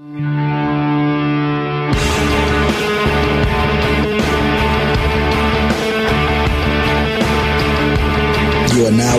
You are now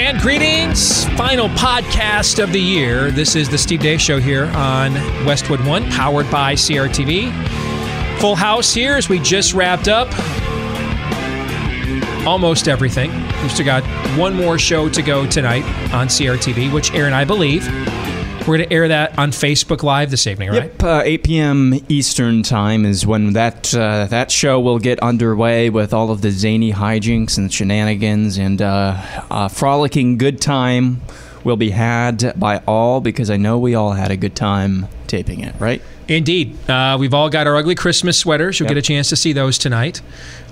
And greetings, final podcast of the year. This is the Steve Deace Show here on Westwood One, powered by CRTV. Full house here as we just wrapped up almost everything. We've still got one more show to go tonight on CRTV, which Aaron, I believe, we're going to air that on Facebook Live this evening, right? Yep, 8 p.m. Eastern time is when that show will get underway with all of the zany hijinks and shenanigans, and a frolicking good time will be had by all, because I know we all had a good time taping it, right? Indeed. We've all got our ugly Christmas sweaters. You'll get a chance to see those tonight.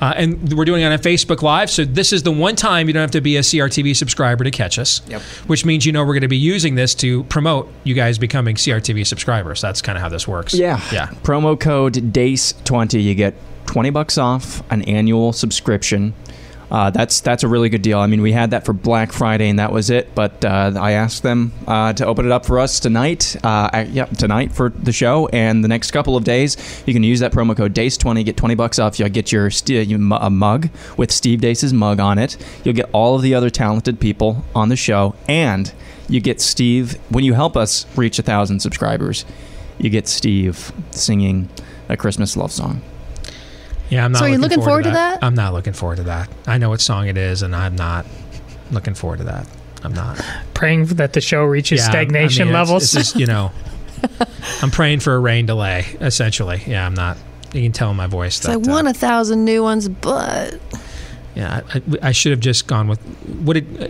And we're doing it on Facebook Live, so this is the one time you don't have to be a CRTV subscriber to catch us, which means we're going to be using this to promote you guys becoming CRTV subscribers. That's kind of how this works. Yeah. Promo code DACE20. You get $20 off an annual subscription. That's a really good deal. I mean, we had that for Black Friday, and that was it. But I asked them to open it up for us tonight. Tonight for the show, and the next couple of days, you can use that promo code DACE20, get $20 off. You'll get a mug with Steve Deace's mug on it. You'll get all of the other talented people on the show, and you get Steve. When you help us reach 1,000 subscribers, you get Steve singing a Christmas love song. Yeah, I'm not. So you're looking forward to that? I'm not looking forward to that. I know what song it is, and I'm not looking forward to that. I'm not praying that the show reaches stagnation levels. It's just, I'm praying for a rain delay. Essentially, I'm not. You can tell in my voice that I want 1,000 new ones, but I should have just gone with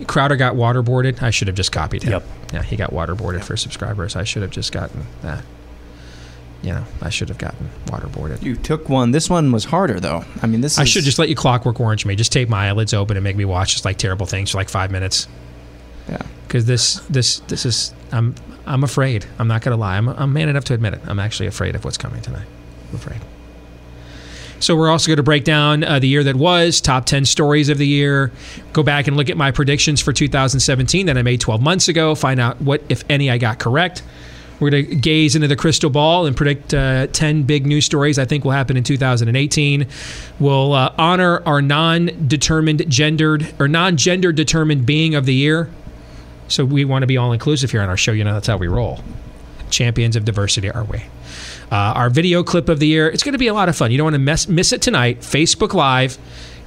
Crowder got waterboarded. I should have just copied him. Yep. Yeah, he got waterboarded for subscribers. I should have just gotten that. I should have gotten waterboarded. You took one. This one was harder, though. I mean, I should just let you Clockwork Orange me. Just tape my eyelids open and make me watch just like terrible things for like 5 minutes. Yeah. Because this is. I'm afraid. I'm not gonna lie. I'm man enough to admit it. I'm actually afraid of what's coming tonight. I'm afraid. So we're also going to break down the year that was, top 10 stories of the year, go back and look at my predictions for 2017 that I made 12 months ago, find out what, if any, I got correct. We're going to gaze into the crystal ball and predict 10 big news stories I think will happen in 2018. We'll honor our non-gender determined being of the year. So we want to be all-inclusive here on our show. That's how we roll. Champions of diversity, are we? Our video clip of the year. It's going to be a lot of fun. You don't want to miss it tonight. Facebook Live.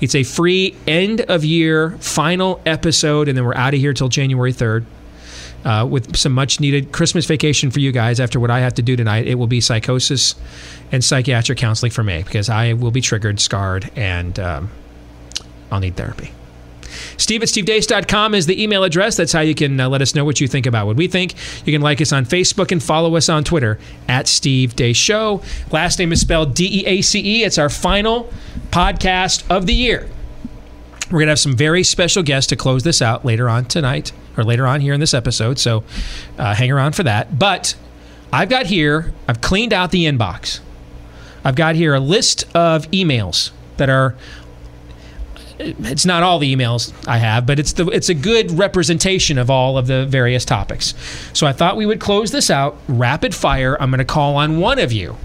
It's a free end-of-year final episode, and then we're out of here till January 3rd. With some much-needed Christmas vacation for you guys after what I have to do tonight. It will be psychosis and psychiatric counseling for me, because I will be triggered, scarred, and I'll need therapy. Steve at stevedeace.com is the email address. That's how you can let us know what you think about what we think. You can like us on Facebook and follow us on Twitter at Steve Deace Show. Last name is spelled D-E-A-C-E. It's our final podcast of the year. We're going to have some very special guests to close this out later on tonight, or later on here in this episode, so hang around for that. But I've cleaned out the inbox. I've got here a list of emails that are, it's not all the emails I have, but it's a good representation of all of the various topics. So I thought we would close this out rapid fire. I'm going to call on one of you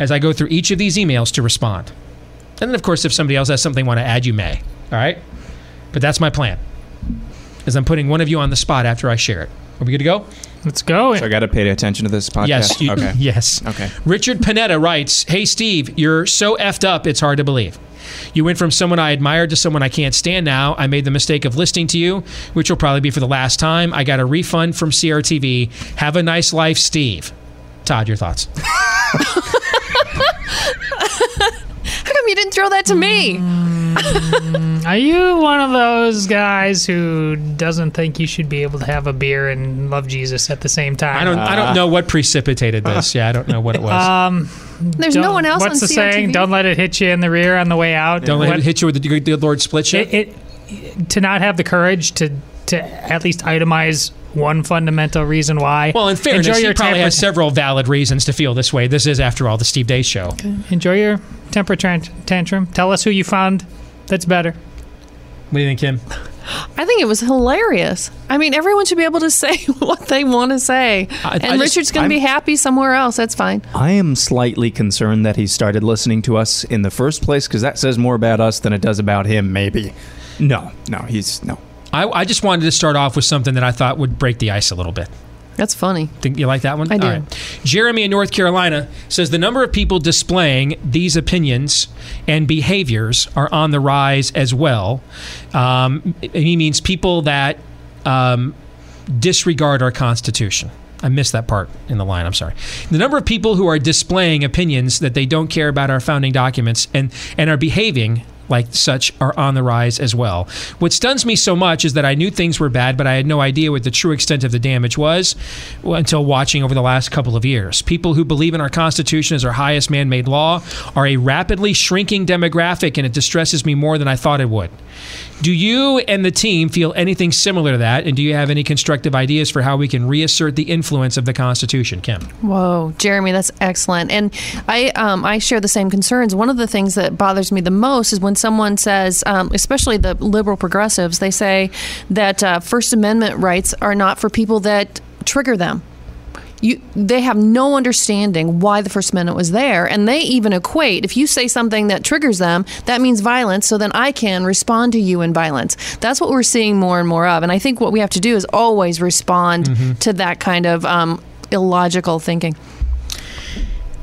as I go through each of these emails to respond. And then, of course, if somebody else has something they want to add, you may. All right? But that's my plan, is I'm putting one of you on the spot after I share it. Are we good to go? Let's go. So I got to pay attention to this podcast? Yes. Okay. Richard Panetta writes, "Hey, Steve, you're so effed up, it's hard to believe. You went from someone I admired to someone I can't stand now. I made the mistake of listening to you, which will probably be for the last time. I got a refund from CRTV. Have a nice life, Steve." Todd, your thoughts? How come you didn't throw that to me? Are you one of those guys who doesn't think you should be able to have a beer and love Jesus at the same time? I don't know what precipitated this. Yeah, I don't know what it was. There's no one else on CRTV. What's the saying? Don't let it hit you in the rear on the way out. Don't let it hit you with the good Lord split you. To not have the courage to at least itemize one fundamental reason why. Well, in fairness, he probably has several valid reasons to feel this way. This is, after all, the Steve Deace Show. Okay. Enjoy your temper tantrum. Tell us who you found that's better. What do you think, Kim? I think it was hilarious. I mean, everyone should be able to say what they want to say. And Richard's going to be happy somewhere else. That's fine. I am slightly concerned that he started listening to us in the first place, because that says more about us than it does about him, maybe. No. I just wanted to start off with something that I thought would break the ice a little bit. That's funny. Think you like that one? I do. All right. Jeremy in North Carolina says the number of people displaying these opinions and behaviors are on the rise as well. He means people that disregard our Constitution. I missed that part in the line. I'm sorry. The number of people who are displaying opinions that they don't care about our founding documents and are behaving like such are on the rise as well. What stuns me so much is that I knew things were bad, but I had no idea what the true extent of the damage was until watching over the last couple of years. People who believe in our Constitution as our highest man-made law are a rapidly shrinking demographic, and it distresses me more than I thought it would. Do you and the team feel anything similar to that, and do you have any constructive ideas for how we can reassert the influence of the Constitution, Kim? Whoa, Jeremy, that's excellent. And I share the same concerns. One of the things that bothers me the most is when someone says, especially the liberal progressives, they say that First Amendment rights are not for people that trigger them. They have no understanding why the First Amendment was there, and they even equate, if you say something that triggers them, that means violence, so then I can respond to you in violence. That's what we're seeing more and more of, and I think what we have to do is always respond to that kind of illogical thinking.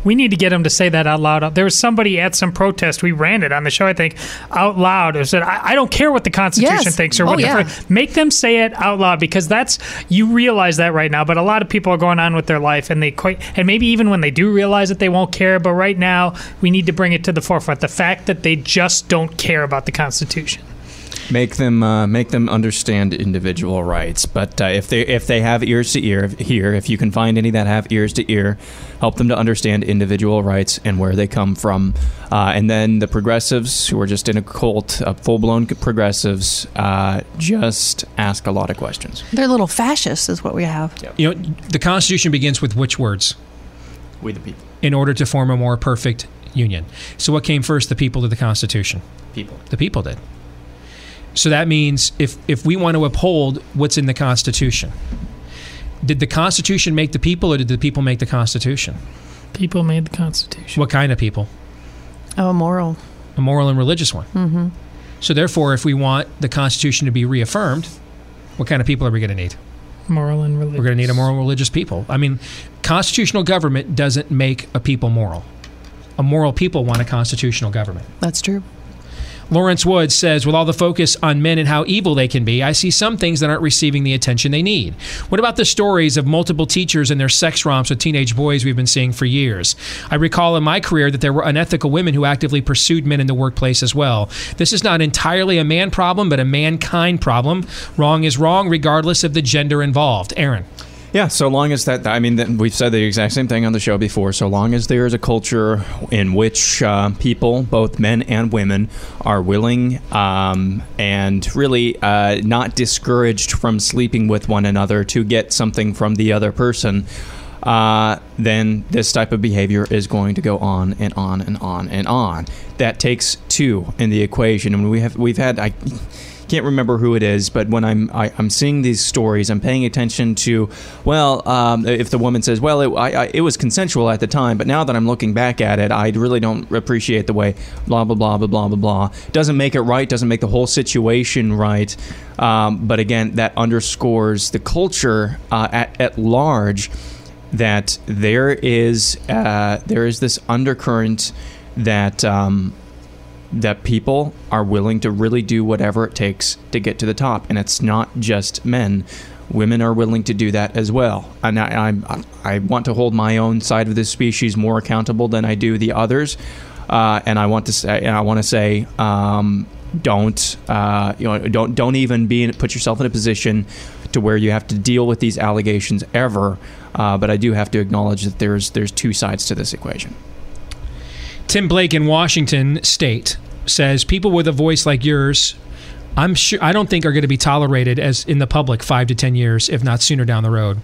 We need to get him to say that out loud. There was somebody at some protest, we ran it on the show, I think, out loud, who said, I don't care what the Constitution thinks or what make them say it out loud, because that's, you realize that right now, but a lot of people are going on with their life, and and maybe even when they do realize it, they won't care, but right now, we need to bring it to the forefront, the fact that they just don't care about the Constitution. Make them understand individual rights. But if they have ears to ear here, if you can find any that have ears to ear, help them to understand individual rights and where they come from. And then the progressives who are just in a cult, full-blown progressives, just ask a lot of questions. They're little fascists is what we have. Yep. You know, the Constitution begins with which words? We the people. In order to form a more perfect union. So what came first, the people or the Constitution? People. The people did. So that means if we want to uphold what's in the Constitution, did the Constitution make the people or did the people make the Constitution? People made the Constitution. What kind of people? Oh, immoral. A moral and religious one. Mm-hmm. So therefore, if we want the Constitution to be reaffirmed, what kind of people are we going to need? Moral and religious. We're going to need a moral and religious people. I mean, constitutional government doesn't make a people moral. A moral people want a constitutional government. That's true. Lawrence Woods says, with all the focus on men and how evil they can be, I see some things that aren't receiving the attention they need. What about the stories of multiple teachers and their sex romps with teenage boys we've been seeing for years? I recall in my career that there were unethical women who actively pursued men in the workplace as well. This is not entirely a man problem, but a mankind problem. Wrong is wrong, regardless of the gender involved. Aaron. Yeah, so long as that, I mean, we've said the exact same thing on the show before, so long as there is a culture in which people, both men and women, are willing and really not discouraged from sleeping with one another to get something from the other person, then this type of behavior is going to go on and on and on and on. That takes two in the equation, and we've had can't remember who it is, but when I'm seeing these stories, I'm paying attention to, if the woman says, well, it was consensual at the time, but now that I'm looking back at it, I really don't appreciate the way blah, blah, blah, blah, blah, blah, blah. Doesn't make it right, doesn't make the whole situation right. But again, that underscores the culture at large, that there is this undercurrent that people are willing to really do whatever it takes to get to the top. And it's not just men. Women are willing to do that as well. And I want to hold my own side of this species more accountable than I do the others. And I want to say don't even put yourself in a position to where you have to deal with these allegations ever. But I do have to acknowledge that there's two sides to this equation. Tim Blake in Washington State says people with a voice like yours, I don't think are going to be tolerated as in the public 5 to 10 years, if not sooner down the road.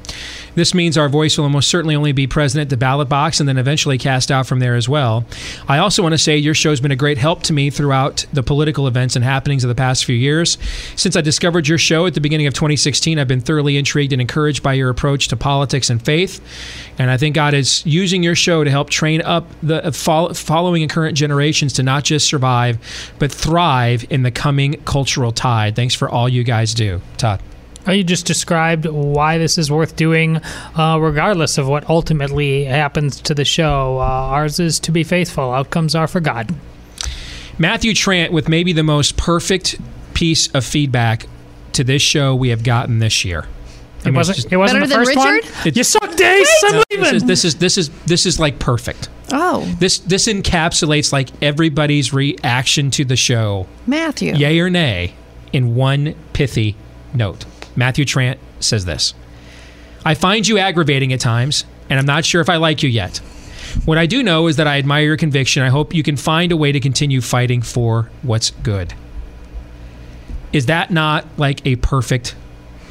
This means our voice will almost certainly only be present at the ballot box and then eventually cast out from there as well. I also want to say your show's been a great help to me throughout the political events and happenings of the past few years. Since I discovered your show at the beginning of 2016, I've been thoroughly intrigued and encouraged by your approach to politics and faith. And I think God is using your show to help train up the following and current generations to not just survive, but thrive in the coming culture tide. Thanks for all you guys do. Todd. You just described why this is worth doing, regardless of what ultimately happens to the show. Ours is to be faithful. Outcomes are for God. Matthew Trant with maybe the most perfect piece of feedback to this show we have gotten this year. It wasn't the first one. You suck, Dace. I'm leaving. This is like perfect. Oh. This encapsulates like everybody's reaction to the show. Matthew. Yay or nay in one pithy note. Matthew Trant says this. I find you aggravating at times, and I'm not sure if I like you yet. What I do know is that I admire your conviction. I hope you can find a way to continue fighting for what's good. Is that not like a perfect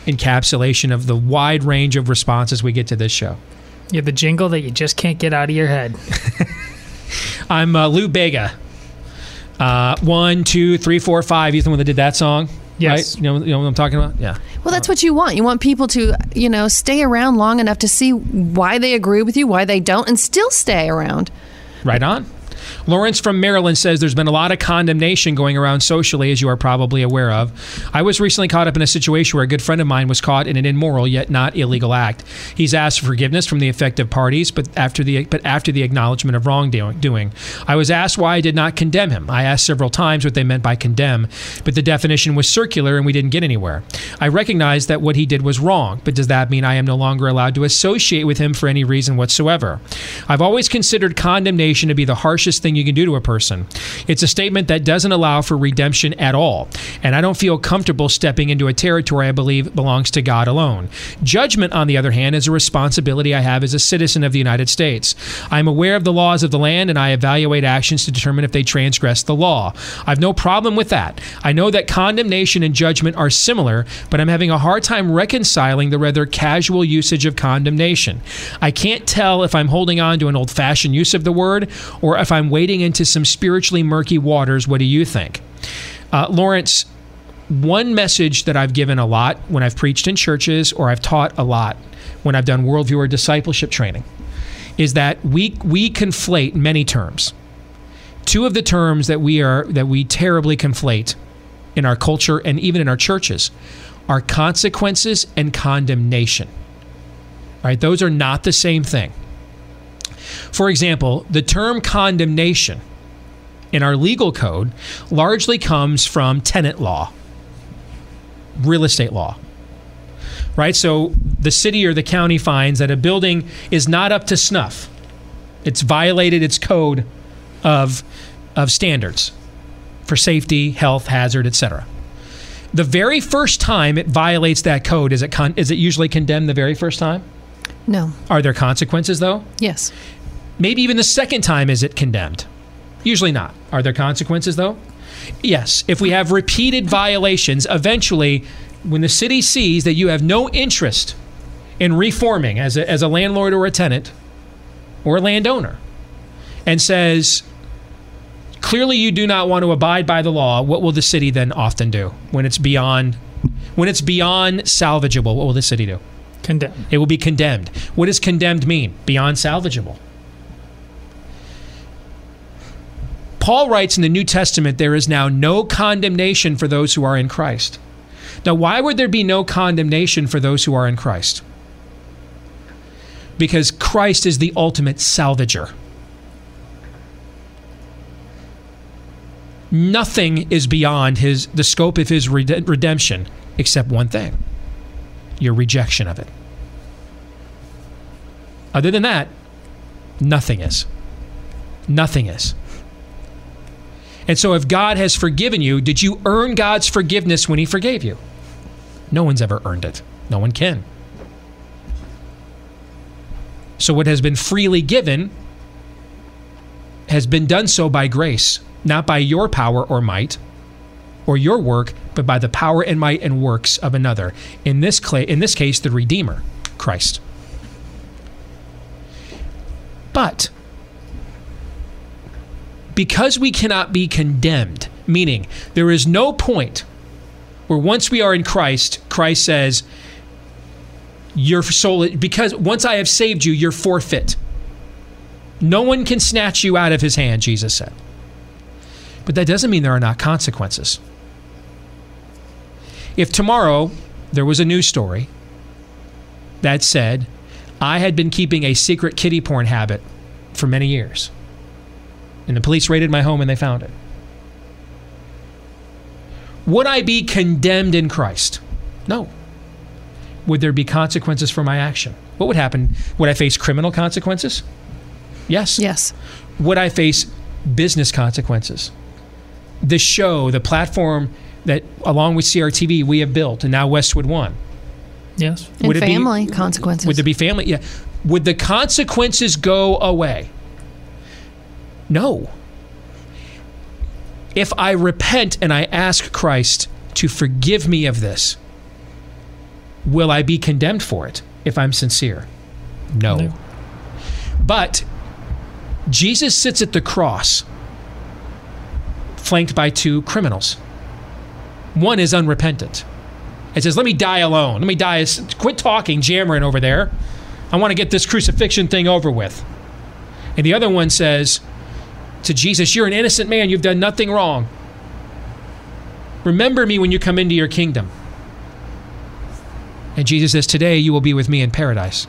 encapsulation of the wide range of responses we get to this show? You're the jingle that you just can't get out of your head. I'm Lou Bega. 1, 2, 3, 4, 5. You're the one that did that song, yes. Right? You know what I'm talking about? Yeah. Well, that's what you want. You want people to, stay around long enough to see why they agree with you, why they don't, and still stay around. Right on. Lawrence from Maryland says there's been a lot of condemnation going around socially, as you are probably aware of. I was recently caught up in a situation where a good friend of mine was caught in an immoral yet not illegal act. He's asked for forgiveness from the affected parties, but after the acknowledgement of wrongdoing. I was asked why I did not condemn him. I asked several times what they meant by condemn, but the definition was circular and we didn't get anywhere. I recognize that what he did was wrong, but does that mean I am no longer allowed to associate with him for any reason whatsoever? I've always considered condemnation to be the harshest thing you can do to a person. It's a statement that doesn't allow for redemption at all, and I don't feel comfortable stepping into a territory I believe belongs to God alone. Judgment, on the other hand, is a responsibility I have as a citizen of the United States. I'm aware of the laws of the land, and I evaluate actions to determine if they transgress the law. I've no problem with that. I know that condemnation and judgment are similar, but I'm having a hard time reconciling the rather casual usage of condemnation. I can't tell if I'm holding on to an old-fashioned use of the word or if I'm wading into some spiritually murky waters. What do you think? Lawrence, one message that I've given a lot when I've preached in churches or I've taught a lot when I've done worldview or discipleship training is that we conflate many terms. Two of the terms that we terribly conflate in our culture and even in our churches are consequences and condemnation. All right, those are not the same thing. For example, the term condemnation in our legal code largely comes from tenant law, real estate law, right? So the city or the county finds that a building is not up to snuff. It's violated its code of standards for safety, health, hazard, etc. The very first time it violates that code, is it usually condemned the very first time? No. Are there consequences, though? Yes. Maybe even the second time is it condemned? Usually not. Are there consequences, though? Yes. If we have repeated violations, eventually, when the city sees that you have no interest in reforming as a landlord or a tenant or a landowner and says, clearly you do not want to abide by the law, what will the city then often do? When it's beyond salvageable, what will the city do? Condemned. It will be condemned. What does condemned mean? Beyond salvageable. Paul writes in the New Testament, there is now no condemnation for those who are in Christ. Now, why would there be no condemnation for those who are in Christ? Because Christ is the ultimate salvager. Nothing is beyond the scope of his redemption except one thing, your rejection of it. Other than that, nothing is. Nothing is. And so if God has forgiven you, did you earn God's forgiveness when he forgave you? No one's ever earned it. No one can. So what has been freely given has been done so by grace, not by your power or might or your work, but by the power and might and works of another. In this case, the Redeemer, Christ. But because we cannot be condemned, meaning there is no point where once we are in Christ, Christ says, your soul, because once I have saved you, you're forfeit. No one can snatch you out of his hand, Jesus said. But that doesn't mean there are not consequences. If tomorrow there was a news story that said, I had been keeping a secret kiddie porn habit for many years, and the police raided my home and they found it, would I be condemned in Christ? No. Would there be consequences for my action? What would happen? Would I face criminal consequences? Yes. Yes. Would I face business consequences? The show, the platform that, along with CRTV, we have built, and now Westwood One. Yes. And would family consequences. Would there be family? Yeah. Would the consequences go away? No. If I repent and I ask Christ to forgive me of this, will I be condemned for it if I'm sincere? No. But Jesus sits at the cross flanked by two criminals. One is unrepentant. It says, let me die alone. Let me die. Quit talking, jammering over there. I want to get this crucifixion thing over with. And the other one says to Jesus, you're an innocent man. You've done nothing wrong. Remember me when you come into your kingdom. And Jesus says, today you will be with me in paradise.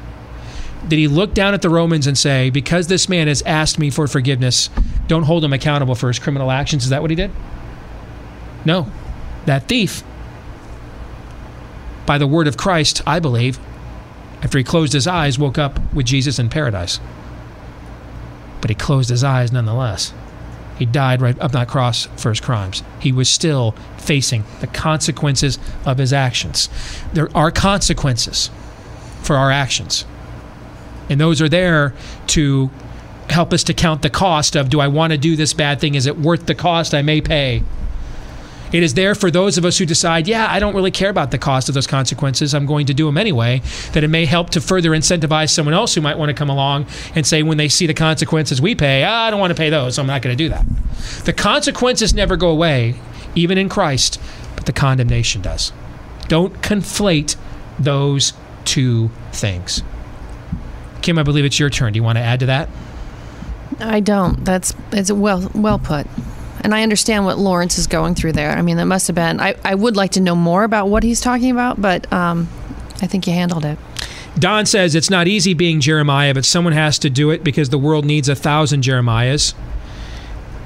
Did he look down at the Romans and say, because this man has asked me for forgiveness, don't hold him accountable for his criminal actions? Is that what he did? No. That thief, by the word of Christ, I believe, after he closed his eyes, woke up with Jesus in paradise. But he closed his eyes nonetheless. He died right up that cross for his crimes. He was still facing the consequences of his actions. There are consequences for our actions. And those are there to help us to count the cost of, do I want to do this bad thing? Is it worth the cost I may pay? It is there for those of us who decide, yeah, I don't really care about the cost of those consequences. I'm going to do them anyway, that it may help to further incentivize someone else who might want to come along and say, when they see the consequences we pay, I don't want to pay those, so I'm not going to do that. The consequences never go away, even in Christ, but the condemnation does. Don't conflate those two things. Kim, I believe it's your turn. Do you want to add to that? I don't. It's well put. And I understand what Lawrence is going through there. I mean, that must have been... I would like to know more about what he's talking about, but I think you handled it. Don says, it's not easy being Jeremiah, but someone has to do it because the world needs 1,000 Jeremiahs.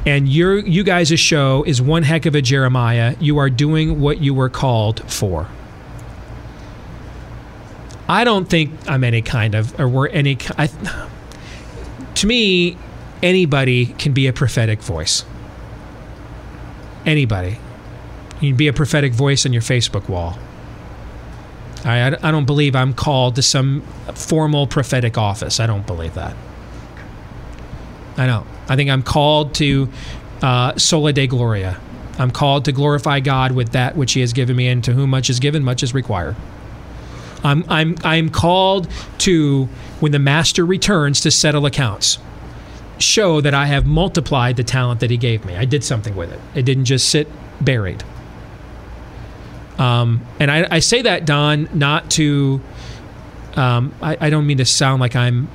And you guys' show is one heck of a Jeremiah. You are doing what you were called for. I don't think I'm any kind of... to me, anybody can be a prophetic voice. Anybody. You can be a prophetic voice on your Facebook wall. I don't believe I'm called to some formal prophetic office. I don't believe that. I don't. I think I'm called to Sola Dei Gloria. I'm called to glorify God with that which he has given me, and to whom much is given, much is required. I'm called to, when the master returns, to settle accounts. Show that I have multiplied the talent that he gave me. I did something with it. It didn't just sit buried. And I say that, Don, not to... I don't mean to sound like I'm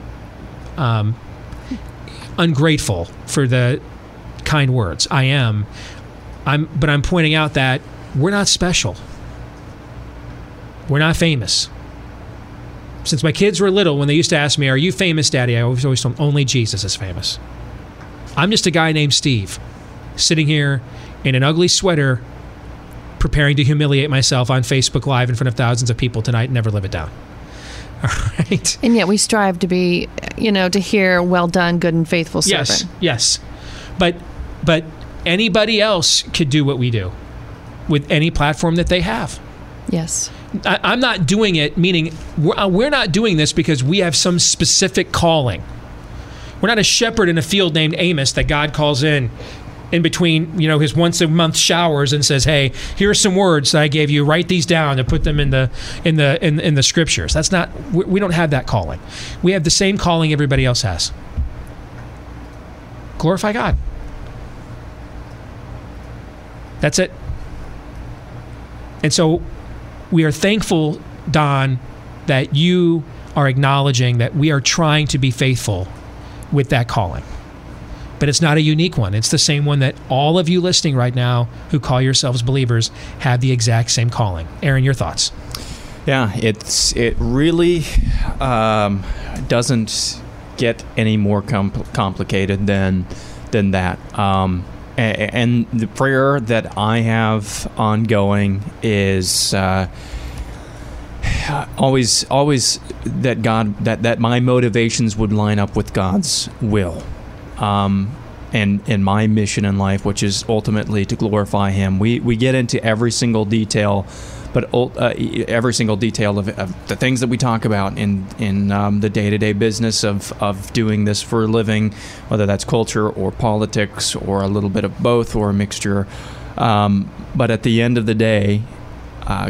ungrateful for the kind words. I am. But I'm pointing out that we're not special. We're not famous. Since my kids were little, when they used to ask me, are you famous, Daddy? I always told them, only Jesus is famous. I'm just a guy named Steve, sitting here in an ugly sweater, preparing to humiliate myself on Facebook Live in front of thousands of people tonight and never live it down. All right? And yet we strive to be, to hear, well done, good and faithful servant. Yes, yes. But anybody else could do what we do with any platform that they have. Yes. I'm not doing it, meaning we're not doing this because we have some specific calling. We're not a shepherd in a field named Amos that God calls in between, you know, his once a month showers and says, "Hey, here are some words that I gave you. Write these down and put them in the scriptures." That's not. We don't have that calling. We have the same calling everybody else has. Glorify God. That's it. And so we are thankful, Don, that you are acknowledging that we are trying to be faithful with that calling. But it's not a unique one. It's the same one that all of you listening right now who call yourselves believers have the exact same calling. Aaron, your thoughts? Yeah, it really doesn't get any more complicated than that. And the prayer that I have ongoing is always that God that my motivations would line up with God's will, and my mission in life, which is ultimately to glorify Him. We get into every single detail, but every single detail of the things that we talk about in the day-to-day business of doing this for a living, whether that's culture or politics or a little bit of both or a mixture. But at the end of the day,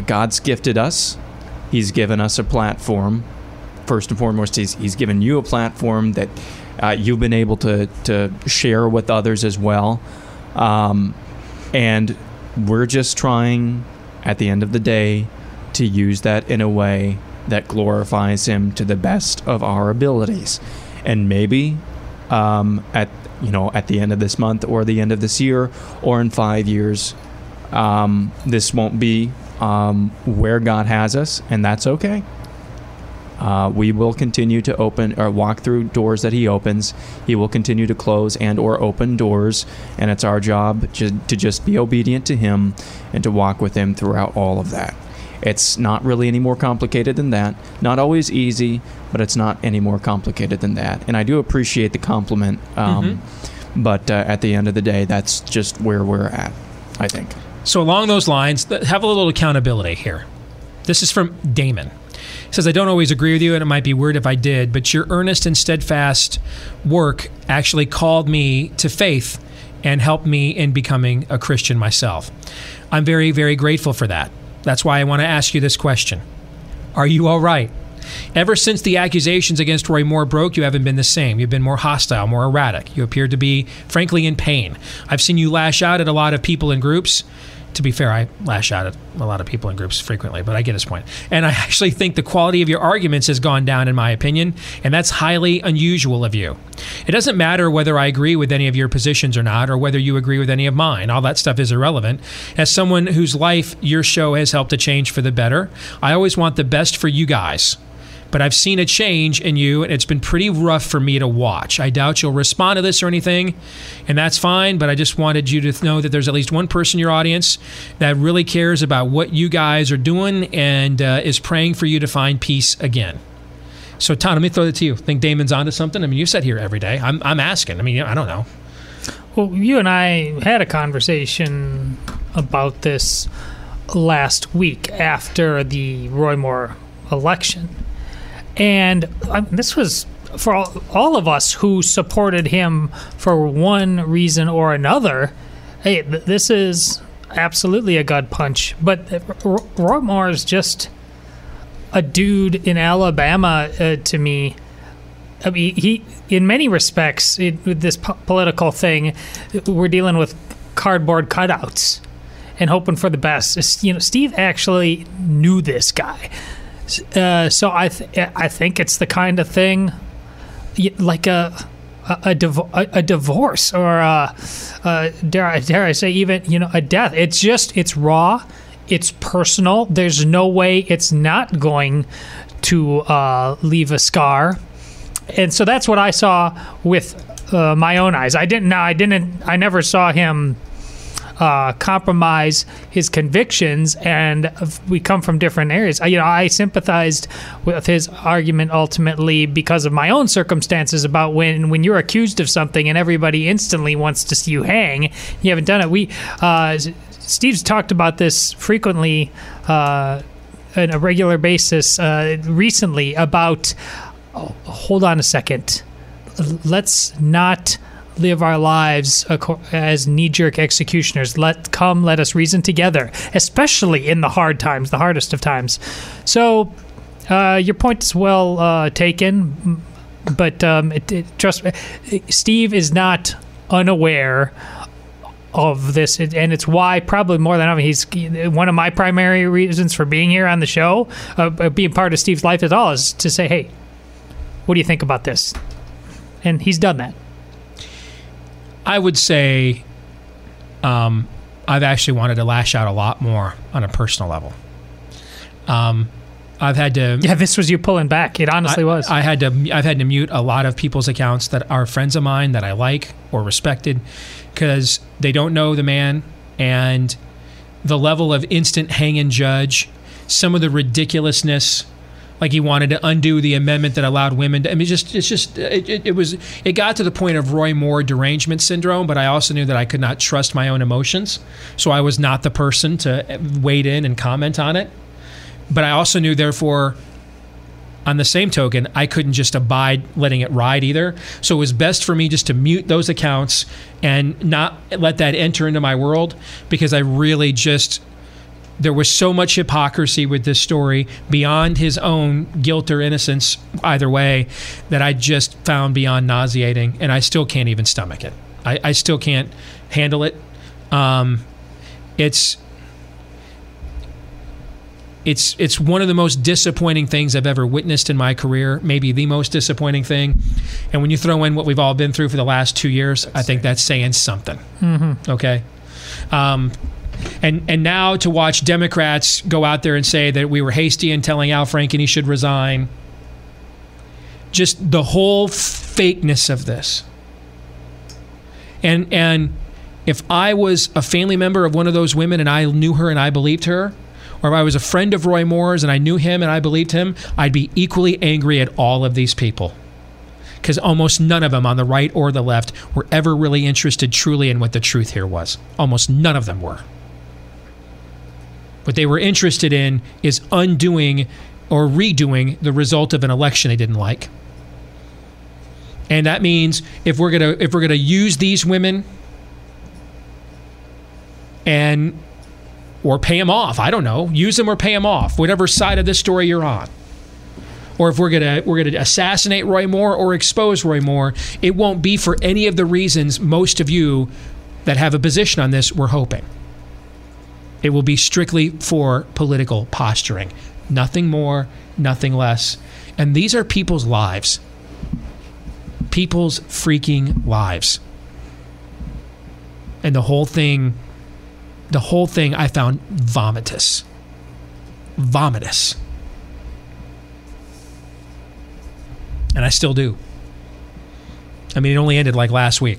God's gifted us. He's given us a platform. First and foremost, He's given you a platform that you've been able to share with others as well. And we're just trying, at the end of the day, to use that in a way that glorifies Him to the best of our abilities. And maybe at the end of this month or the end of this year or in 5 years, this won't be where God has us, and that's okay. We will continue to open or walk through doors that He opens. He will continue to close and or open doors, and it's our job to just be obedient to Him and to walk with Him throughout all of that. It's not really any more complicated than that. Not always easy, but it's not any more complicated than that. And I do appreciate the compliment, but at the end of the day, that's just where we're at, I think. So along those lines, have a little accountability here. This is from Damon. He says, "I don't always agree with you, and it might be weird if I did, but your earnest and steadfast work actually called me to faith and helped me in becoming a Christian myself. I'm very, very grateful for that. That's why I want to ask you this question. Are you all right? Ever since the accusations against Roy Moore broke, you haven't been the same. You've been more hostile, more erratic. You appear to be, frankly, in pain. I've seen you lash out at a lot of people in groups." To be fair, I lash out at a lot of people in groups frequently, but I get his point. "And I actually think the quality of your arguments has gone down, in my opinion, and that's highly unusual of you. It doesn't matter whether I agree with any of your positions or not, or whether you agree with any of mine. All that stuff is irrelevant. As someone whose life your show has helped to change for the better, I always want the best for you guys. But I've seen a change in you, and it's been pretty rough for me to watch. I doubt you'll respond to this or anything, and that's fine, but I just wanted you to know that there's at least one person in your audience that really cares about what you guys are doing and is praying for you to find peace again." So, Tom, let me throw it to you. Think Damon's onto something? I mean, you sit here every day. I'm asking. I mean, I don't know. Well, you and I had a conversation about this last week after the Roy Moore election. And this was for all of us who supported him for one reason or another. Hey, this is absolutely a gut punch. But Roy Moore is just a dude in Alabama to me. I mean, he, in many respects, with this political thing, we're dealing with cardboard cutouts and hoping for the best. You know, Steve actually knew this guy. So I think it's the kind of thing, like a divorce or dare I say even a death. It's just raw, it's personal. There's no way it's not going to leave a scar, and so that's what I saw with my own eyes. I never saw him compromise his convictions, and we come from different areas. I sympathized with his argument ultimately because of my own circumstances about when you're accused of something and everybody instantly wants to see you hang, you haven't done it. Steve's talked about this frequently on a regular basis recently about, hold on a second, let's not live our lives as knee-jerk executioners. Let us reason together, especially in the hard times, the hardest of times. So your point is well taken, but trust me, Steve is not unaware of this, and it's why probably more than ever he's one of my primary reasons for being here on the show, being part of Steve's life at all, is to say, hey, what do you think about this? And he's done that. I would say I've actually wanted to lash out a lot more on a personal level. I've had to. Yeah, this was you pulling back. It honestly was. I've had to mute a lot of people's accounts that are friends of mine that I like or respected, because they don't know the man, and the level of instant hang and judge, some of the ridiculousness. Like he wanted to undo the amendment that allowed women to, it got to the point of Roy Moore derangement syndrome, but I also knew that I could not trust my own emotions. So I was not the person to wade in and comment on it. But I also knew, therefore, on the same token, I couldn't just abide letting it ride either. So it was best for me just to mute those accounts and not let that enter into my world, because I really just... there was so much hypocrisy with this story beyond his own guilt or innocence either way that I just found beyond nauseating, and I still can't even stomach it. I still can't handle it. It's one of the most disappointing things I've ever witnessed in my career, maybe the most disappointing thing. And when you throw in what we've all been through for the last 2 years, I think that's saying something. Mm-hmm. Okay. And now to watch Democrats go out there and say that we were hasty in telling Al Franken he should resign. Just the whole fakeness of this. And if I was a family member of one of those women and I knew her and I believed her, or if I was a friend of Roy Moore's and I knew him and I believed him, I'd be equally angry at all of these people. Because almost none of them on the right or the left were ever really interested truly in what the truth here was. Almost none of them were. What they were interested in is undoing or redoing the result of an election they didn't like. And that means if we're gonna use these women and or pay them off, I don't know, use them or pay them off, whatever side of this story you're on. Or if we're gonna assassinate Roy Moore or expose Roy Moore, it won't be for any of the reasons most of you that have a position on this were hoping. It will be strictly for political posturing. Nothing more, nothing less. And these are people's lives. People's freaking lives. And the whole thing I found vomitous. Vomitous. And I still do. I mean, it only ended like last week.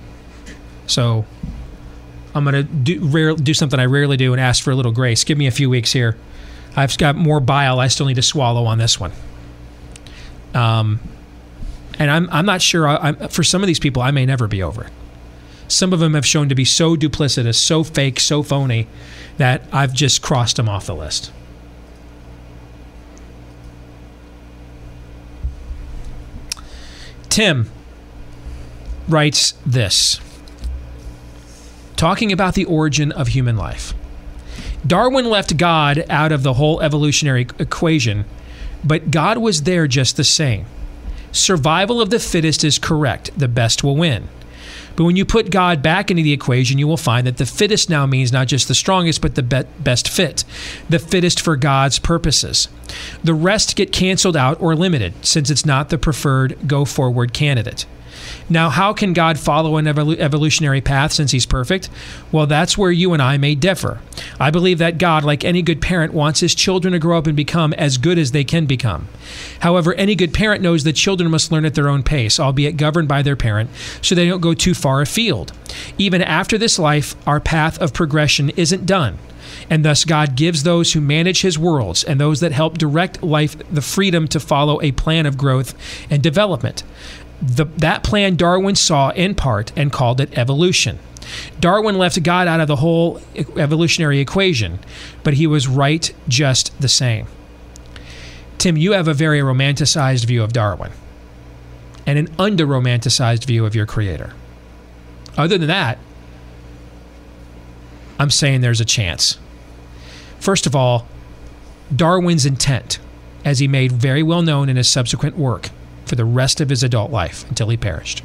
So... I'm going to do something I rarely do and ask for a little grace. Give me a few weeks here. I've got more bile I still need to swallow on this one. And I'm not sure. For some of these people, I may never be over it. Some of them have shown to be so duplicitous, so fake, so phony, that I've just crossed them off the list. Tim writes this. Talking about the origin of human life. Darwin left God out of the whole evolutionary equation, but God was there just the same. Survival of the fittest is correct. The best will win. But when you put God back into the equation, you will find that the fittest now means not just the strongest, but the best fit. The fittest for God's purposes. The rest get canceled out or limited, since it's not the preferred go-forward candidate. Now, how can God follow an evolutionary path since he's perfect? Well, that's where you and I may differ. I believe that God, like any good parent, wants his children to grow up and become as good as they can become. However, any good parent knows that children must learn at their own pace, albeit governed by their parent, so they don't go too far afield. Even after this life, our path of progression isn't done. And thus God gives those who manage his worlds and those that help direct life the freedom to follow a plan of growth and development. That plan Darwin saw in part and called it evolution. Darwin left God out of the whole evolutionary equation, but he was right just the same. Tim, you have a very romanticized view of Darwin and an under-romanticized view of your creator. Other than that, I'm saying there's a chance. First of all, Darwin's intent, as he made very well known in his subsequent work for the rest of his adult life until he perished,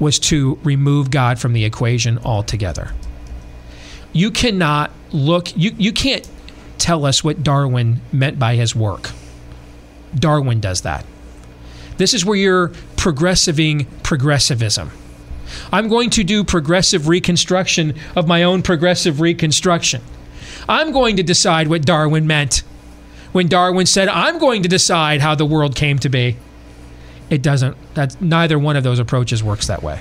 was to remove God from the equation altogether. You cannot look, you can't tell us what Darwin meant by his work. Darwin does that. This is where you're progressiving progressivism. I'm going to do progressive reconstruction of my own progressive reconstruction. I'm going to decide what Darwin meant. When Darwin said, I'm going to decide how the world came to be, it doesn't. Neither one of those approaches works that way.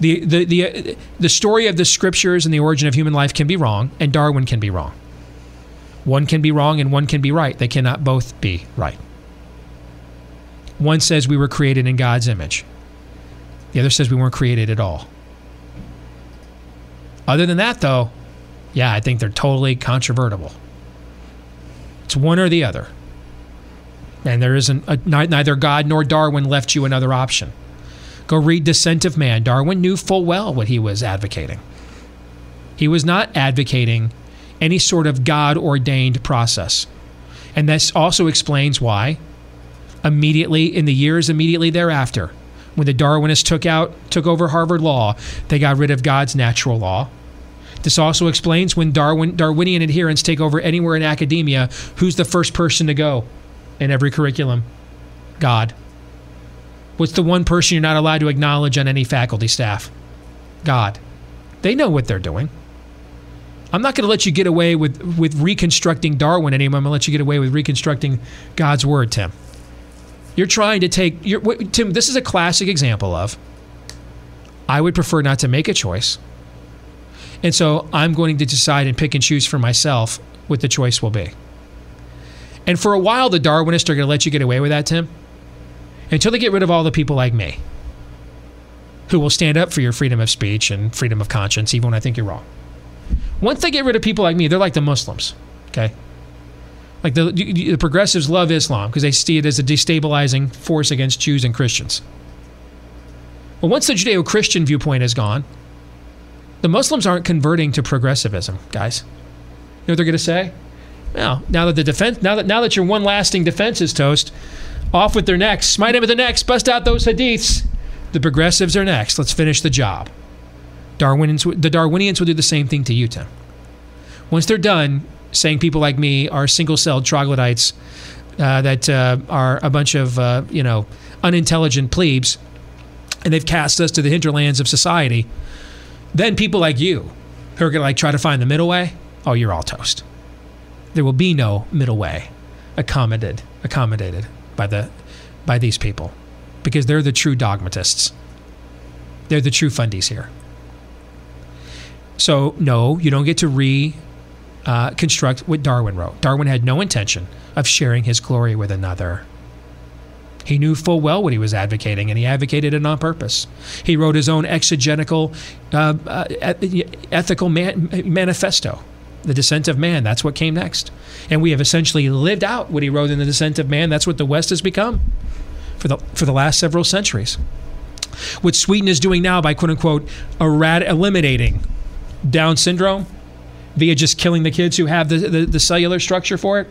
The story of the scriptures and the origin of human life can be wrong, and Darwin can be wrong. One can be wrong and one can be right. They cannot both be right. One says we were created in God's image. The other says we weren't created at all. Other than that, though, yeah, I think they're totally controvertible. It's one or the other. And there isn't neither God nor Darwin left you another option. Go read Descent of Man. Darwin knew full well what he was advocating. He was not advocating any sort of God-ordained process. And this also explains why immediately, in the years immediately thereafter, when the Darwinists took over Harvard Law, they got rid of God's natural law. This also explains when Darwinian adherents take over anywhere in academia, who's the first person to go in every curriculum? God. What's the one person you're not allowed to acknowledge on any faculty staff? God. They know what they're doing. I'm not going to let you get away with reconstructing Darwin anymore. I'm going to let you get away with reconstructing God's word, Tim. You're trying to take... Tim, this is a classic example of, I would prefer not to make a choice. And so I'm going to decide and pick and choose for myself what the choice will be. And for a while, the Darwinists are going to let you get away with that, Tim, until they get rid of all the people like me who will stand up for your freedom of speech and freedom of conscience, even when I think you're wrong. Once they get rid of people like me, they're like the Muslims, okay? Like the progressives love Islam because they see it as a destabilizing force against Jews and Christians. But once the Judeo-Christian viewpoint is gone, the Muslims aren't converting to progressivism, guys. You know what they're going to say? Well, now that your one lasting defense is toast, off with their necks, smite them with the necks, bust out those hadiths. The progressives are next. Let's finish the job. The Darwinians will do the same thing to you, Tim. Once they're done saying people like me are single-celled troglodytes that are a bunch of, unintelligent plebes, and they've cast us to the hinterlands of society, then people like you who are going to try to find the middle way, oh, you're all toast. There will be no middle way accommodated by these people, because they're the true dogmatists. They're the true fundies here. So, no, you don't get to construct what Darwin wrote. Darwin had no intention of sharing his glory with another. He knew full well what he was advocating, and he advocated it on purpose. He wrote his own exegetical, ethical manifesto, The Descent of Man. That's what came next. And we have essentially lived out what he wrote in The Descent of Man. That's what the West has become for the last several centuries. What Sweden is doing now by, quote-unquote, eliminating Down syndrome, via just killing the kids who have the cellular structure for it.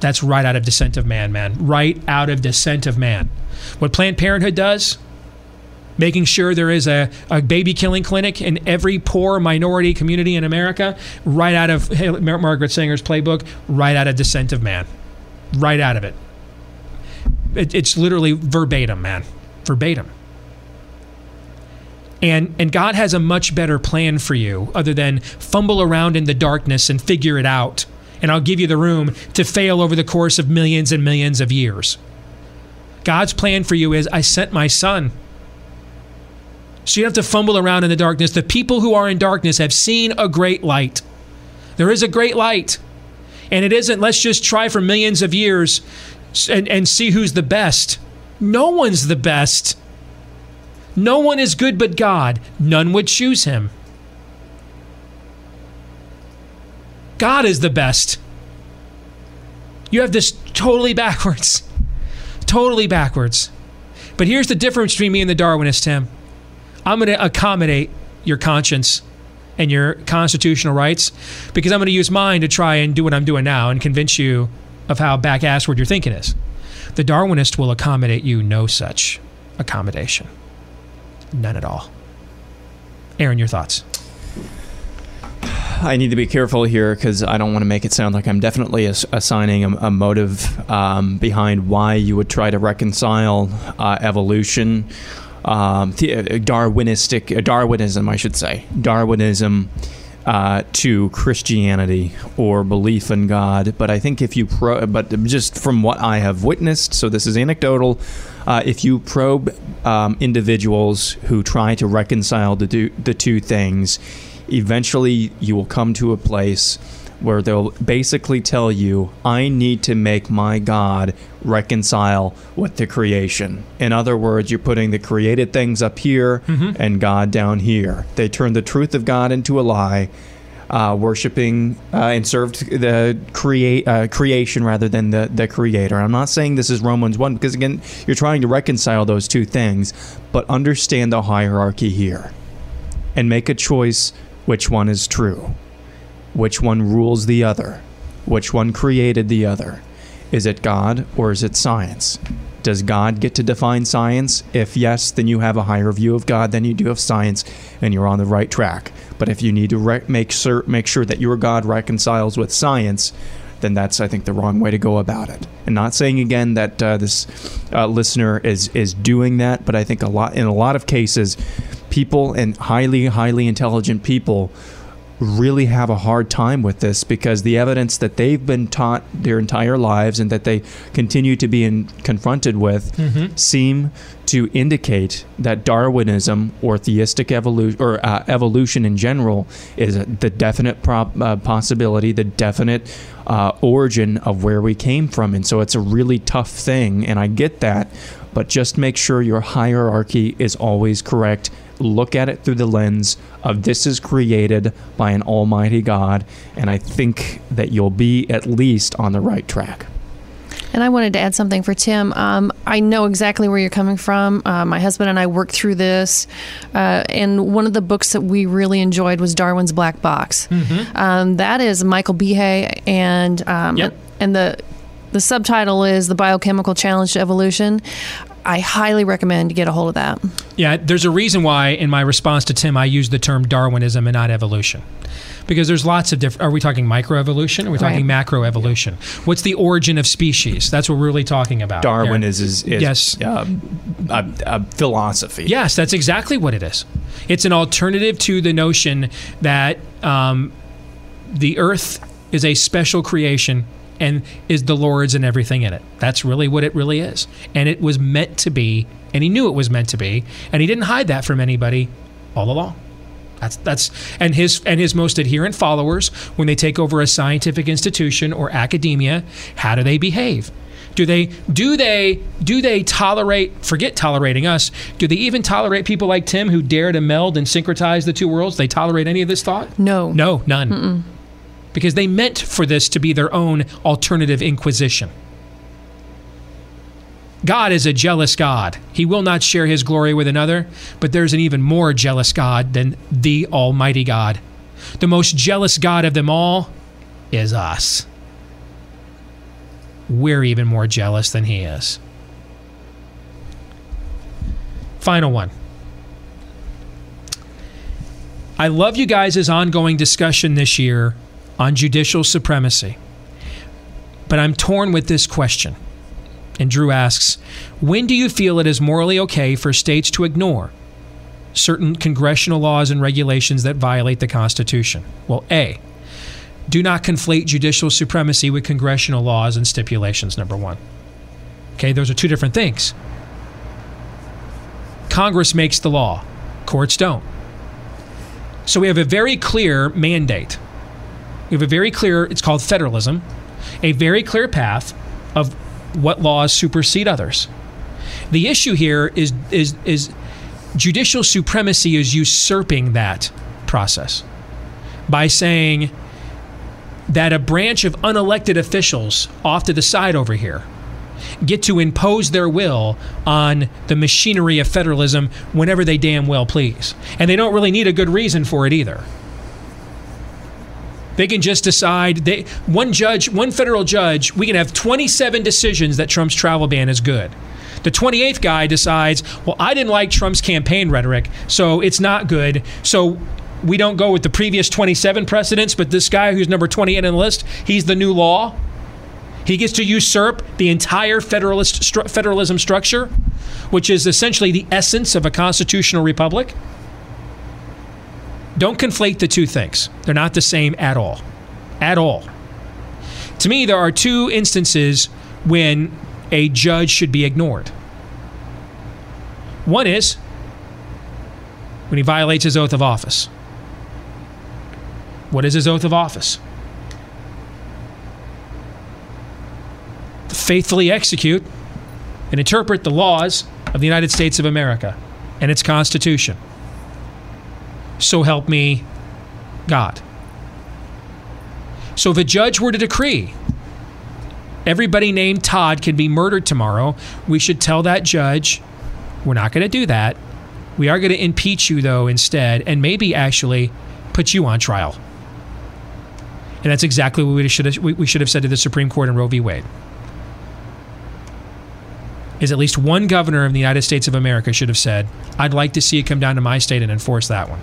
That's right out of Descent of Man, man. Right out of Descent of Man. What Planned Parenthood does, making sure there is a baby-killing clinic in every poor minority community in America, right out of Margaret Sanger's playbook, right out of Descent of Man. Right out of it. It's literally verbatim, man. Verbatim. And God has a much better plan for you other than fumble around in the darkness and figure it out. And I'll give you the room to fail over the course of millions and millions of years. God's plan for you is, I sent my son. So you don't have to fumble around in the darkness. The people who are in darkness have seen a great light. There is a great light. And it isn't, let's just try for millions of years and see who's the best. No one's the best. No one is good but God. None would choose him. God is the best. You have this totally backwards. Totally backwards. But here's the difference between me and the Darwinist, Tim. I'm going to accommodate your conscience and your constitutional rights because I'm going to use mine to try and do what I'm doing now and convince you of how back-assward your thinking is. The Darwinist will accommodate you no such accommodation. None at all. Aaron, your thoughts? I need to be careful here because I don't want to make it sound like I'm definitely assigning a motive behind why you would try to reconcile evolution, Darwinism to Christianity or belief in God. But I think if you but just from what I have witnessed, so this is anecdotal, if you probe individuals who try to reconcile the two things, eventually you will come to a place where they'll basically tell you, I need to make my God reconcile with the creation. In other words, you're putting the created things up here and God down here. They turn the truth of God into a lie, worshiping and served the creation rather than the creator. I'm not saying this is Romans 1 because, again, you're trying to reconcile those two things, but understand the hierarchy here and make a choice which one is true. Which one rules the other? Which one created the other? Is it God or is it science? Does God get to define science? If yes, then you have a higher view of God than you do of science, and you're on the right track. But if you need to make sure that your God reconciles with science, then that's, I think, the wrong way to go about it. And not saying, again, that this listener is doing that, but I think in a lot of cases, people and highly, highly intelligent people really have a hard time with this because the evidence that they've been taught their entire lives and that they continue to be confronted with seem to indicate that Darwinism or theistic evolution or evolution in general is the definite possibility, the definite origin of where we came from. And so it's a really tough thing, and I get that, but just make sure your hierarchy is always correct. Look at it through the lens of this is created by an almighty God, and I think that you'll be at least on the right track. And I wanted to add something for Tim. I know exactly where you're coming from. My husband and I worked through this. And one of the books that we really enjoyed was Darwin's Black Box. That is Michael Behe. And the subtitle is The Biochemical Challenge to Evolution. I highly recommend you get a hold of that. Yeah, there's a reason why in my response to Tim, I use the term Darwinism and not evolution. Because there's lots of different... Are we talking microevolution? Are we talking macroevolution? Yeah. What's the origin of species? That's what we're really talking about. Darwin is a philosophy. Yes, that's exactly what it is. It's an alternative to the notion that the earth is a special creation and is the Lord's and everything in it. That's really what it really is. And it was meant to be, and he knew it was meant to be, and he didn't hide that from anybody all along. And his most adherent followers, when they take over a scientific institution or academia, how do they behave? Do they tolerate, forget tolerating us, do they even tolerate people like Tim who dare to meld and syncretize the two worlds? They tolerate any of this thought? No, none. Mm-mm. Because they meant for this to be their own alternative inquisition. God is a jealous God. He will not share his glory with another, but there's an even more jealous God than the Almighty God. The most jealous God of them all is us. We're even more jealous than he is. Final one. I love you guys' ongoing discussion this year on judicial supremacy, but I'm torn with this question. And Drew asks, when do you feel it is morally okay for states to ignore certain congressional laws and regulations that violate the Constitution? Well, A, do not conflate judicial supremacy with congressional laws and stipulations, number one. Okay, those are two different things. Congress makes the law. Courts don't. So we have a very clear mandate. We have a very clear, it's called federalism, a very clear path of what laws supersede others. The issue here is judicial supremacy is usurping that process by saying that a branch of unelected officials off to the side over here get to impose their will on the machinery of federalism whenever they damn well please. And they don't really need a good reason for it either. They can just decide, one federal judge, we can have 27 decisions that Trump's travel ban is good. The 28th guy decides, well, I didn't like Trump's campaign rhetoric, so it's not good. So we don't go with the previous 27 precedents, but this guy who's number 28 on the list, he's the new law. He gets to usurp the entire federalism structure, which is essentially the essence of a constitutional republic. Don't conflate the two things. They're not the same at all. At all. To me, there are two instances when a judge should be ignored. One is when he violates his oath of office. What is his oath of office? To faithfully execute and interpret the laws of the United States of America and its Constitution. So help me God. So if a judge were to decree, everybody named Todd can be murdered tomorrow, we should tell that judge, we're not going to do that. We are going to impeach you, though, instead, and maybe actually put you on trial. And that's exactly what we should have said to the Supreme Court in Roe v. Wade. Is at least one governor of the United States of America should have said, I'd like to see it come down to my state and enforce that one.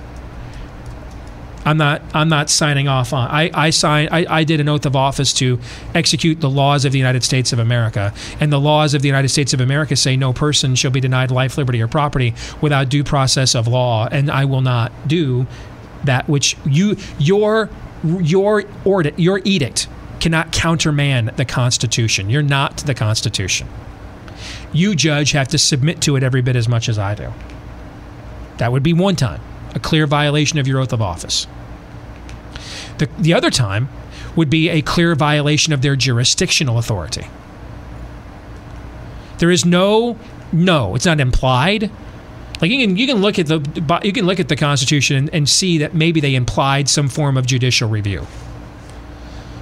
I'm not signing off on. I did an oath of office to execute the laws of the United States of America, and the laws of the United States of America say no person shall be denied life, liberty, or property without due process of law, and I will not do that which your edict cannot countermand the Constitution. You're not the Constitution. You, judge, have to submit to it every bit as much as I do. That would be one time, a clear violation of your oath of office. The other time would be a clear violation of their jurisdictional authority. There is no, it's not implied. Like you can look at the Constitution and see that maybe they implied some form of judicial review.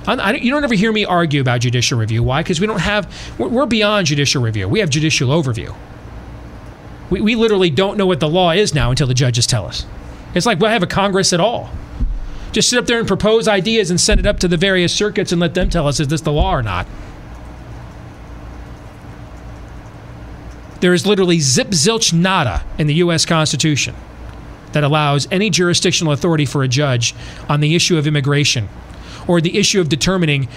You don't ever hear me argue about judicial review. Why? Because we're beyond judicial review. We have judicial overview. We literally don't know what the law is now until the judges tell us. It's like we don't have a Congress at all. Just sit up there and propose ideas and send it up to the various circuits and let them tell us, is this the law or not? There is literally zip, zilch, nada in the U.S. Constitution that allows any jurisdictional authority for a judge on the issue of immigration or the issue of determining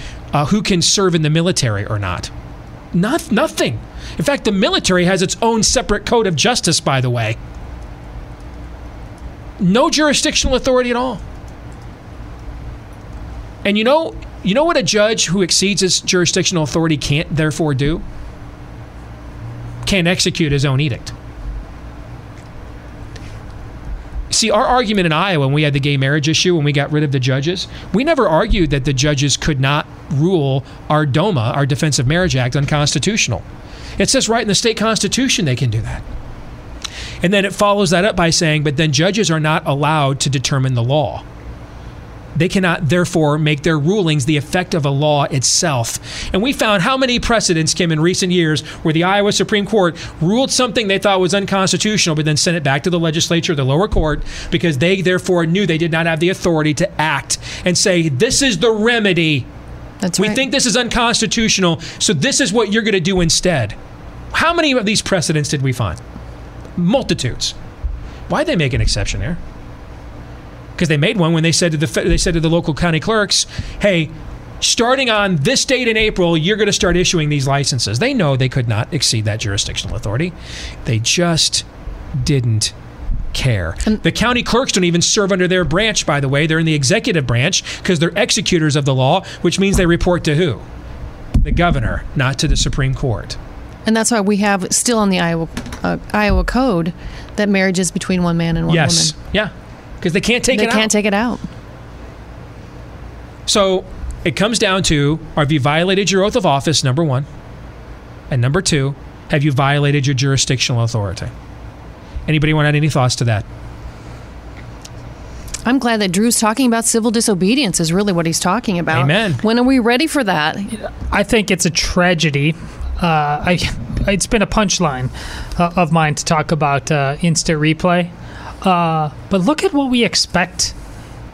who can serve in the military or not. Nothing. In fact, the military has its own separate code of justice, by the way. No jurisdictional authority at all. And you know what a judge who exceeds his jurisdictional authority can't therefore do? Can't execute his own edict. See, our argument in Iowa when we had the gay marriage issue, when we got rid of the judges, we never argued that the judges could not rule our DOMA, our Defense of Marriage Act, unconstitutional. It says right in the state constitution they can do that. And then it follows that up by saying, but then judges are not allowed to determine the law. They cannot, therefore, make their rulings the effect of a law itself. And we found how many precedents, Kim, in recent years where the Iowa Supreme Court ruled something they thought was unconstitutional, but then sent it back to the legislature, the lower court, because they, therefore, knew they did not have the authority to act and say, this is the remedy. That's right. We think this is unconstitutional, so this is what you're going to do instead. How many of these precedents did we find? Multitudes. Why'd they make an exception there? Because they made one when they said to the local county clerks, hey, starting on this date in April, you're going to start issuing these licenses. They know they could not exceed that jurisdictional authority. They just didn't care. The county clerks don't even serve under their branch, by the way. They're in the executive branch because they're executors of the law, which means they report to who? The governor, not to the Supreme Court. And that's why we have still on the Iowa Code that marriage is between one man and one woman. Yes, yeah, because they can't take it out. They can't take it out. So it comes down to, have you violated your oath of office, number one? And number two, have you violated your jurisdictional authority? Anybody want to add any thoughts to that? I'm glad that Drew's talking about civil disobedience is really what he's talking about. Amen. When are we ready for that? I think it's a tragedy. It's been a punchline of mine to talk about instant replay. But look at what we expect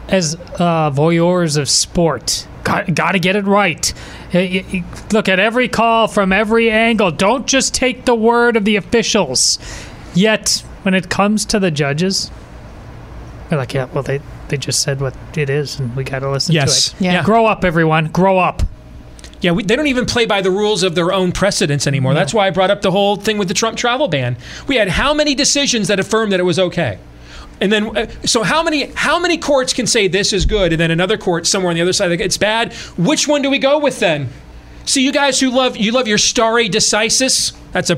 as voyeurs of sport. Got to get it right. Look at every call from every angle. Don't just take the word of the officials. Yet, when it comes to the judges, they're like, yeah, well, they just said what it is, and we got to listen to it. Yeah. Grow up, everyone. Grow up. Yeah, they don't even play by the rules of their own precedents anymore. No. That's why I brought up the whole thing with the Trump travel ban. We had how many decisions that affirmed that it was okay? And then, so how many courts can say this is good, and then another court somewhere on the other side, like, it's bad? Which one do we go with then? See, you guys who love your stare decisis. That's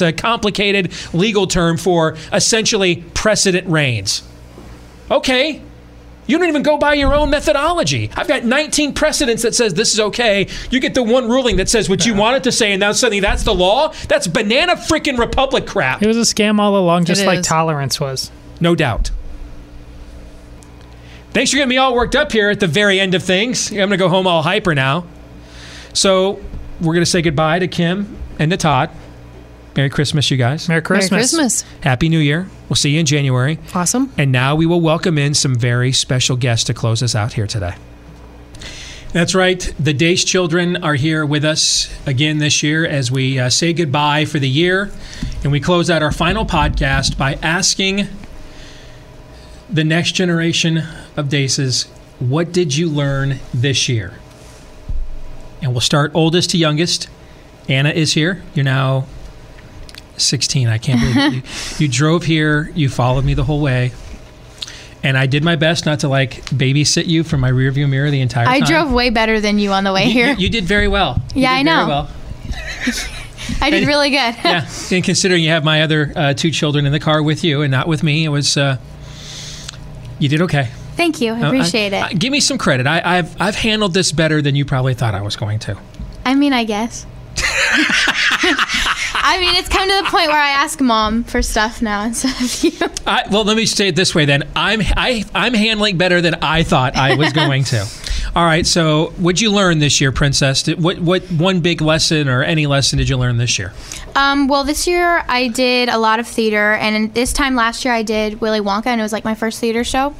a complicated legal term for essentially precedent reigns. Okay, you don't even go by your own methodology. I've got 19 precedents that says this is okay. You get the one ruling that says what you wanted to say, and now suddenly that's the law? That's banana freaking republic crap. It was a scam all along, just like tolerance was. No doubt. Thanks for getting me all worked up here at the very end of things. I'm going to go home all hyper now. So we're going to say goodbye to Kim and to Todd. Merry Christmas, you guys. Merry Christmas. Merry Christmas. Happy New Year. We'll see you in January. Awesome. And now we will welcome in some very special guests to close us out here today. That's right. The Deace children are here with us again this year as we say goodbye for the year. And we close out our final podcast by asking the next generation of Deaces, what did you learn this year? And we'll start oldest to youngest. Anna is here. You're now 16. I can't believe it. You drove here. You followed me the whole way. And I did my best not to, like, babysit you from my rearview mirror the entire time. I drove way better than you on the way here. You did very well. Yeah, I know. Well. I did really good. Yeah. And considering you have my other two children in the car with you and not with me, it was, you did okay. Thank you. I appreciate it. Give me some credit. I've handled this better than you probably thought I was going to. I mean, I guess. I mean, it's come to the point where I ask Mom for stuff now instead of you. Well, let me say it this way then. I'm handling better than I thought I was going to. All right. So what'd you learn this year, Princess? What one big lesson or any lesson did you learn this year? Well, this year I did a lot of theater. And this time last year I did Willy Wonka, and it was like my first theater show.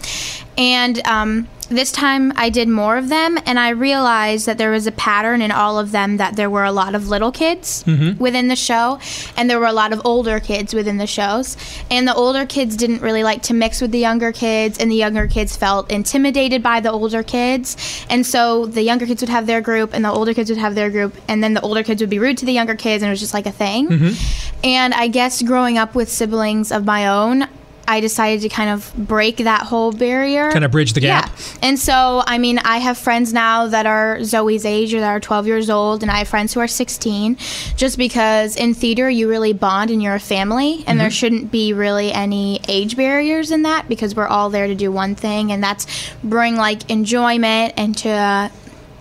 And this time I did more of them, and I realized that there was a pattern in all of them, that there were a lot of little kids within the show, and there were a lot of older kids within the shows. And the older kids didn't really like to mix with the younger kids, and the younger kids felt intimidated by the older kids. And so the younger kids would have their group, and the older kids would have their group, and then the older kids would be rude to the younger kids, and it was just like a thing. Mm-hmm. And I guess growing up with siblings of my own, I decided to kind of break that whole barrier. Kind of bridge the gap. Yeah. And so, I mean, I have friends now that are Zoe's age or that are 12 years old, and I have friends who are 16, just because in theater you really bond and you're a family, and there shouldn't be really any age barriers in that, because we're all there to do one thing, and that's bring, like, enjoyment and to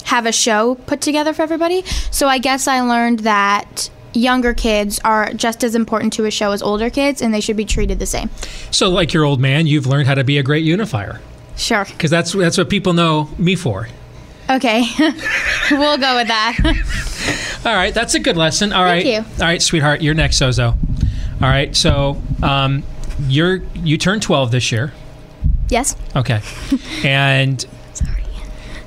have a show put together for everybody. So I guess I learned that younger kids are just as important to a show as older kids, and they should be treated the same. So, like your old man, you've learned how to be a great unifier. Sure. Because that's what people know me for. Okay. We'll go with that. All right. That's a good lesson. All right. Thank you. All right, sweetheart. You're next, Sozo. All right. So, you turned 12 this year. Yes. Okay. And sorry.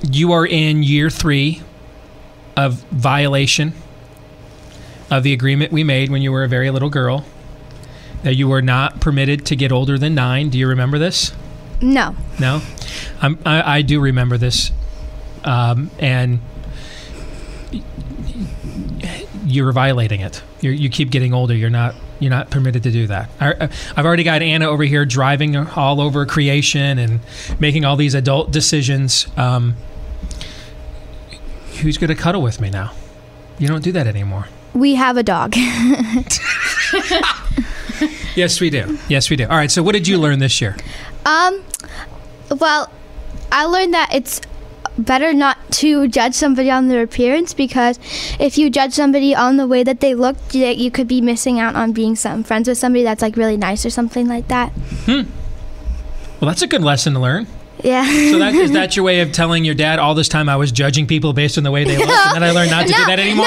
You are in year 3 of violation of the agreement we made when you were a very little girl, that you were not permitted to get older than 9. Do you remember this? No. No? I do remember this. and you're violating it. You keep getting older. You're not permitted to do that. I've already got Anna over here driving all over creation and making all these adult decisions. Who's going to cuddle with me now? You don't do that anymore. We have a dog. Yes, we do. Yes, we do. All right. So what did you learn this year? Well, I learned that it's better not to judge somebody on their appearance, because if you judge somebody on the way that they look, you could be missing out on being some friends with somebody that's like really nice or something like that. Well, that's a good lesson to learn. Yeah. So is that your way of telling your dad, all this time I was judging people based on the way they look, and then I learned not to do that anymore?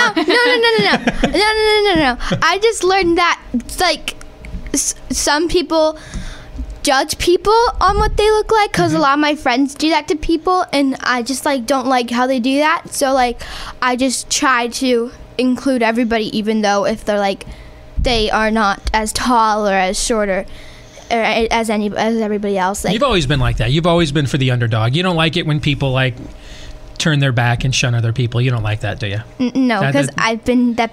No. I just learned that like some people judge people on what they look like, because a lot of my friends do that to people, and I just like don't like how they do that. So like I just try to include everybody, even though if they're like they are not as tall or as shorter as everybody else. Like, you've always been like that. You've always been for the underdog. You don't like it when people like turn their back and shun other people. You don't like that, do you? No, because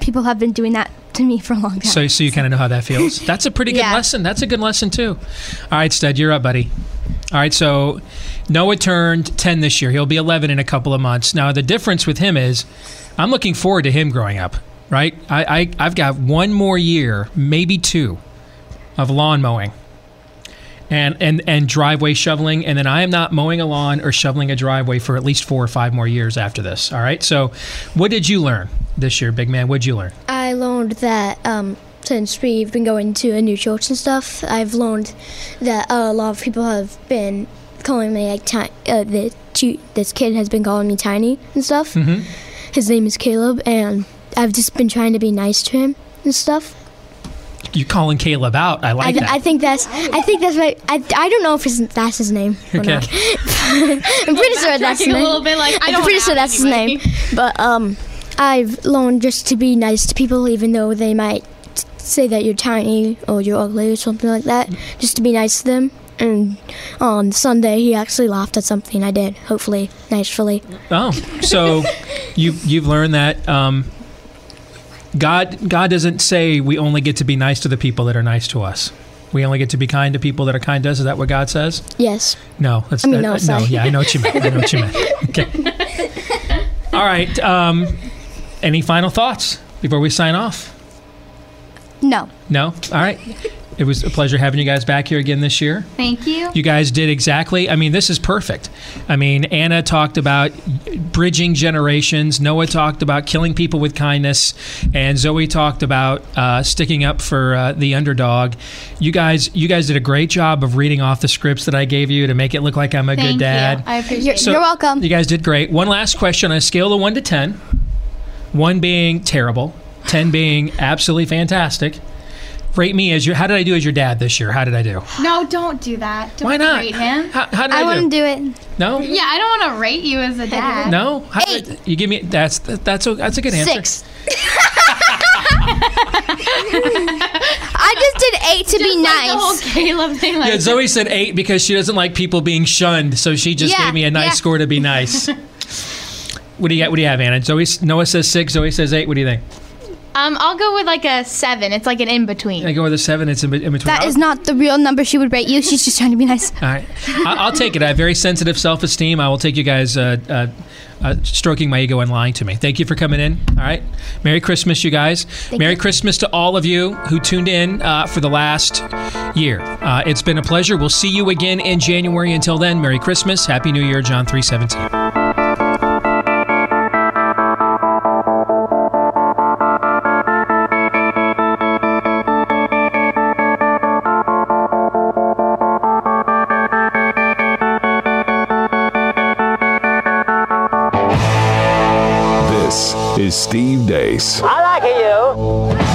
people have been doing that to me for a long time. So you kind of know how that feels. That's a pretty good lesson. That's a good lesson too. All right, Stud, you're up, buddy. All right, so Noah turned 10 this year. He'll be 11 in a couple of months. Now the difference with him is, I'm looking forward to him growing up. Right? I've got one more year, maybe two, of lawn mowing. And driveway shoveling, and then I am not mowing a lawn or shoveling a driveway for at least 4 or 5 more years after this. All right. So, what did you learn this year, big man? What'd you learn? I learned that since we've been going to a new church and stuff, I've learned that a lot of people have been calling me like this kid has been calling me Tiny and stuff. Mm-hmm. His name is Caleb, and I've just been trying to be nice to him and stuff. You calling Caleb out? I like that. I think that's right. I don't know if that's his name or not. I'm pretty sure that's his name. A little bit like, I'm pretty sure that's his name. But I've learned just to be nice to people, even though they might say that you're tiny or you're ugly or something like that. Just to be nice to them. And on Sunday, he actually laughed at something I did. Hopefully, nicely. Oh, so you've learned that. God doesn't say we only get to be nice to the people that are nice to us. We only get to be kind to people that are kind to us. Is that what God says? Yes. No. No. Yeah, I know what you meant. Okay. All right. Any final thoughts before we sign off? No? All right. It was a pleasure having you guys back here again this year. Thank you. You guys did exactly. I mean, this is perfect. I mean, Anna talked about bridging generations. Noah talked about killing people with kindness. And Zoe talked about sticking up for the underdog. You guys did a great job of reading off the scripts that I gave you to make it look like I'm a good dad. Thank you. I appreciate it. You're welcome. You guys did great. One last question. On a scale of 1 to 10, 1 being terrible, 10 being absolutely fantastic, rate me as your. How did I do as your dad this year? How did I do? No, don't do that. Why not? Rate him. How did I do? I wouldn't do it. No. Yeah, I don't want to rate you as a dad. No. How 8. Did you give me? That's a good answer. 6. I just did 8 to just be nice. The whole Caleb thing. Like Zoe said 8 because she doesn't like people being shunned, so she just gave me a nice score to be nice. What do you got? What do you have, Anna? Noah says 6. Zoe says 8. What do you think? I'll go with like a 7. It's like an in-between. I go with a 7. It's in between. That is not the real number she would rate you. She's just trying to be nice. All right. I'll take it. I have very sensitive self-esteem. I will take you guys stroking my ego and lying to me. Thank you for coming in. All right. Merry Christmas, you guys. Merry Christmas to all of you who tuned in for the last year. It's been a pleasure. We'll see you again in January. Until then, Merry Christmas. Happy New Year, John 3:17. Steve Deace. I like you.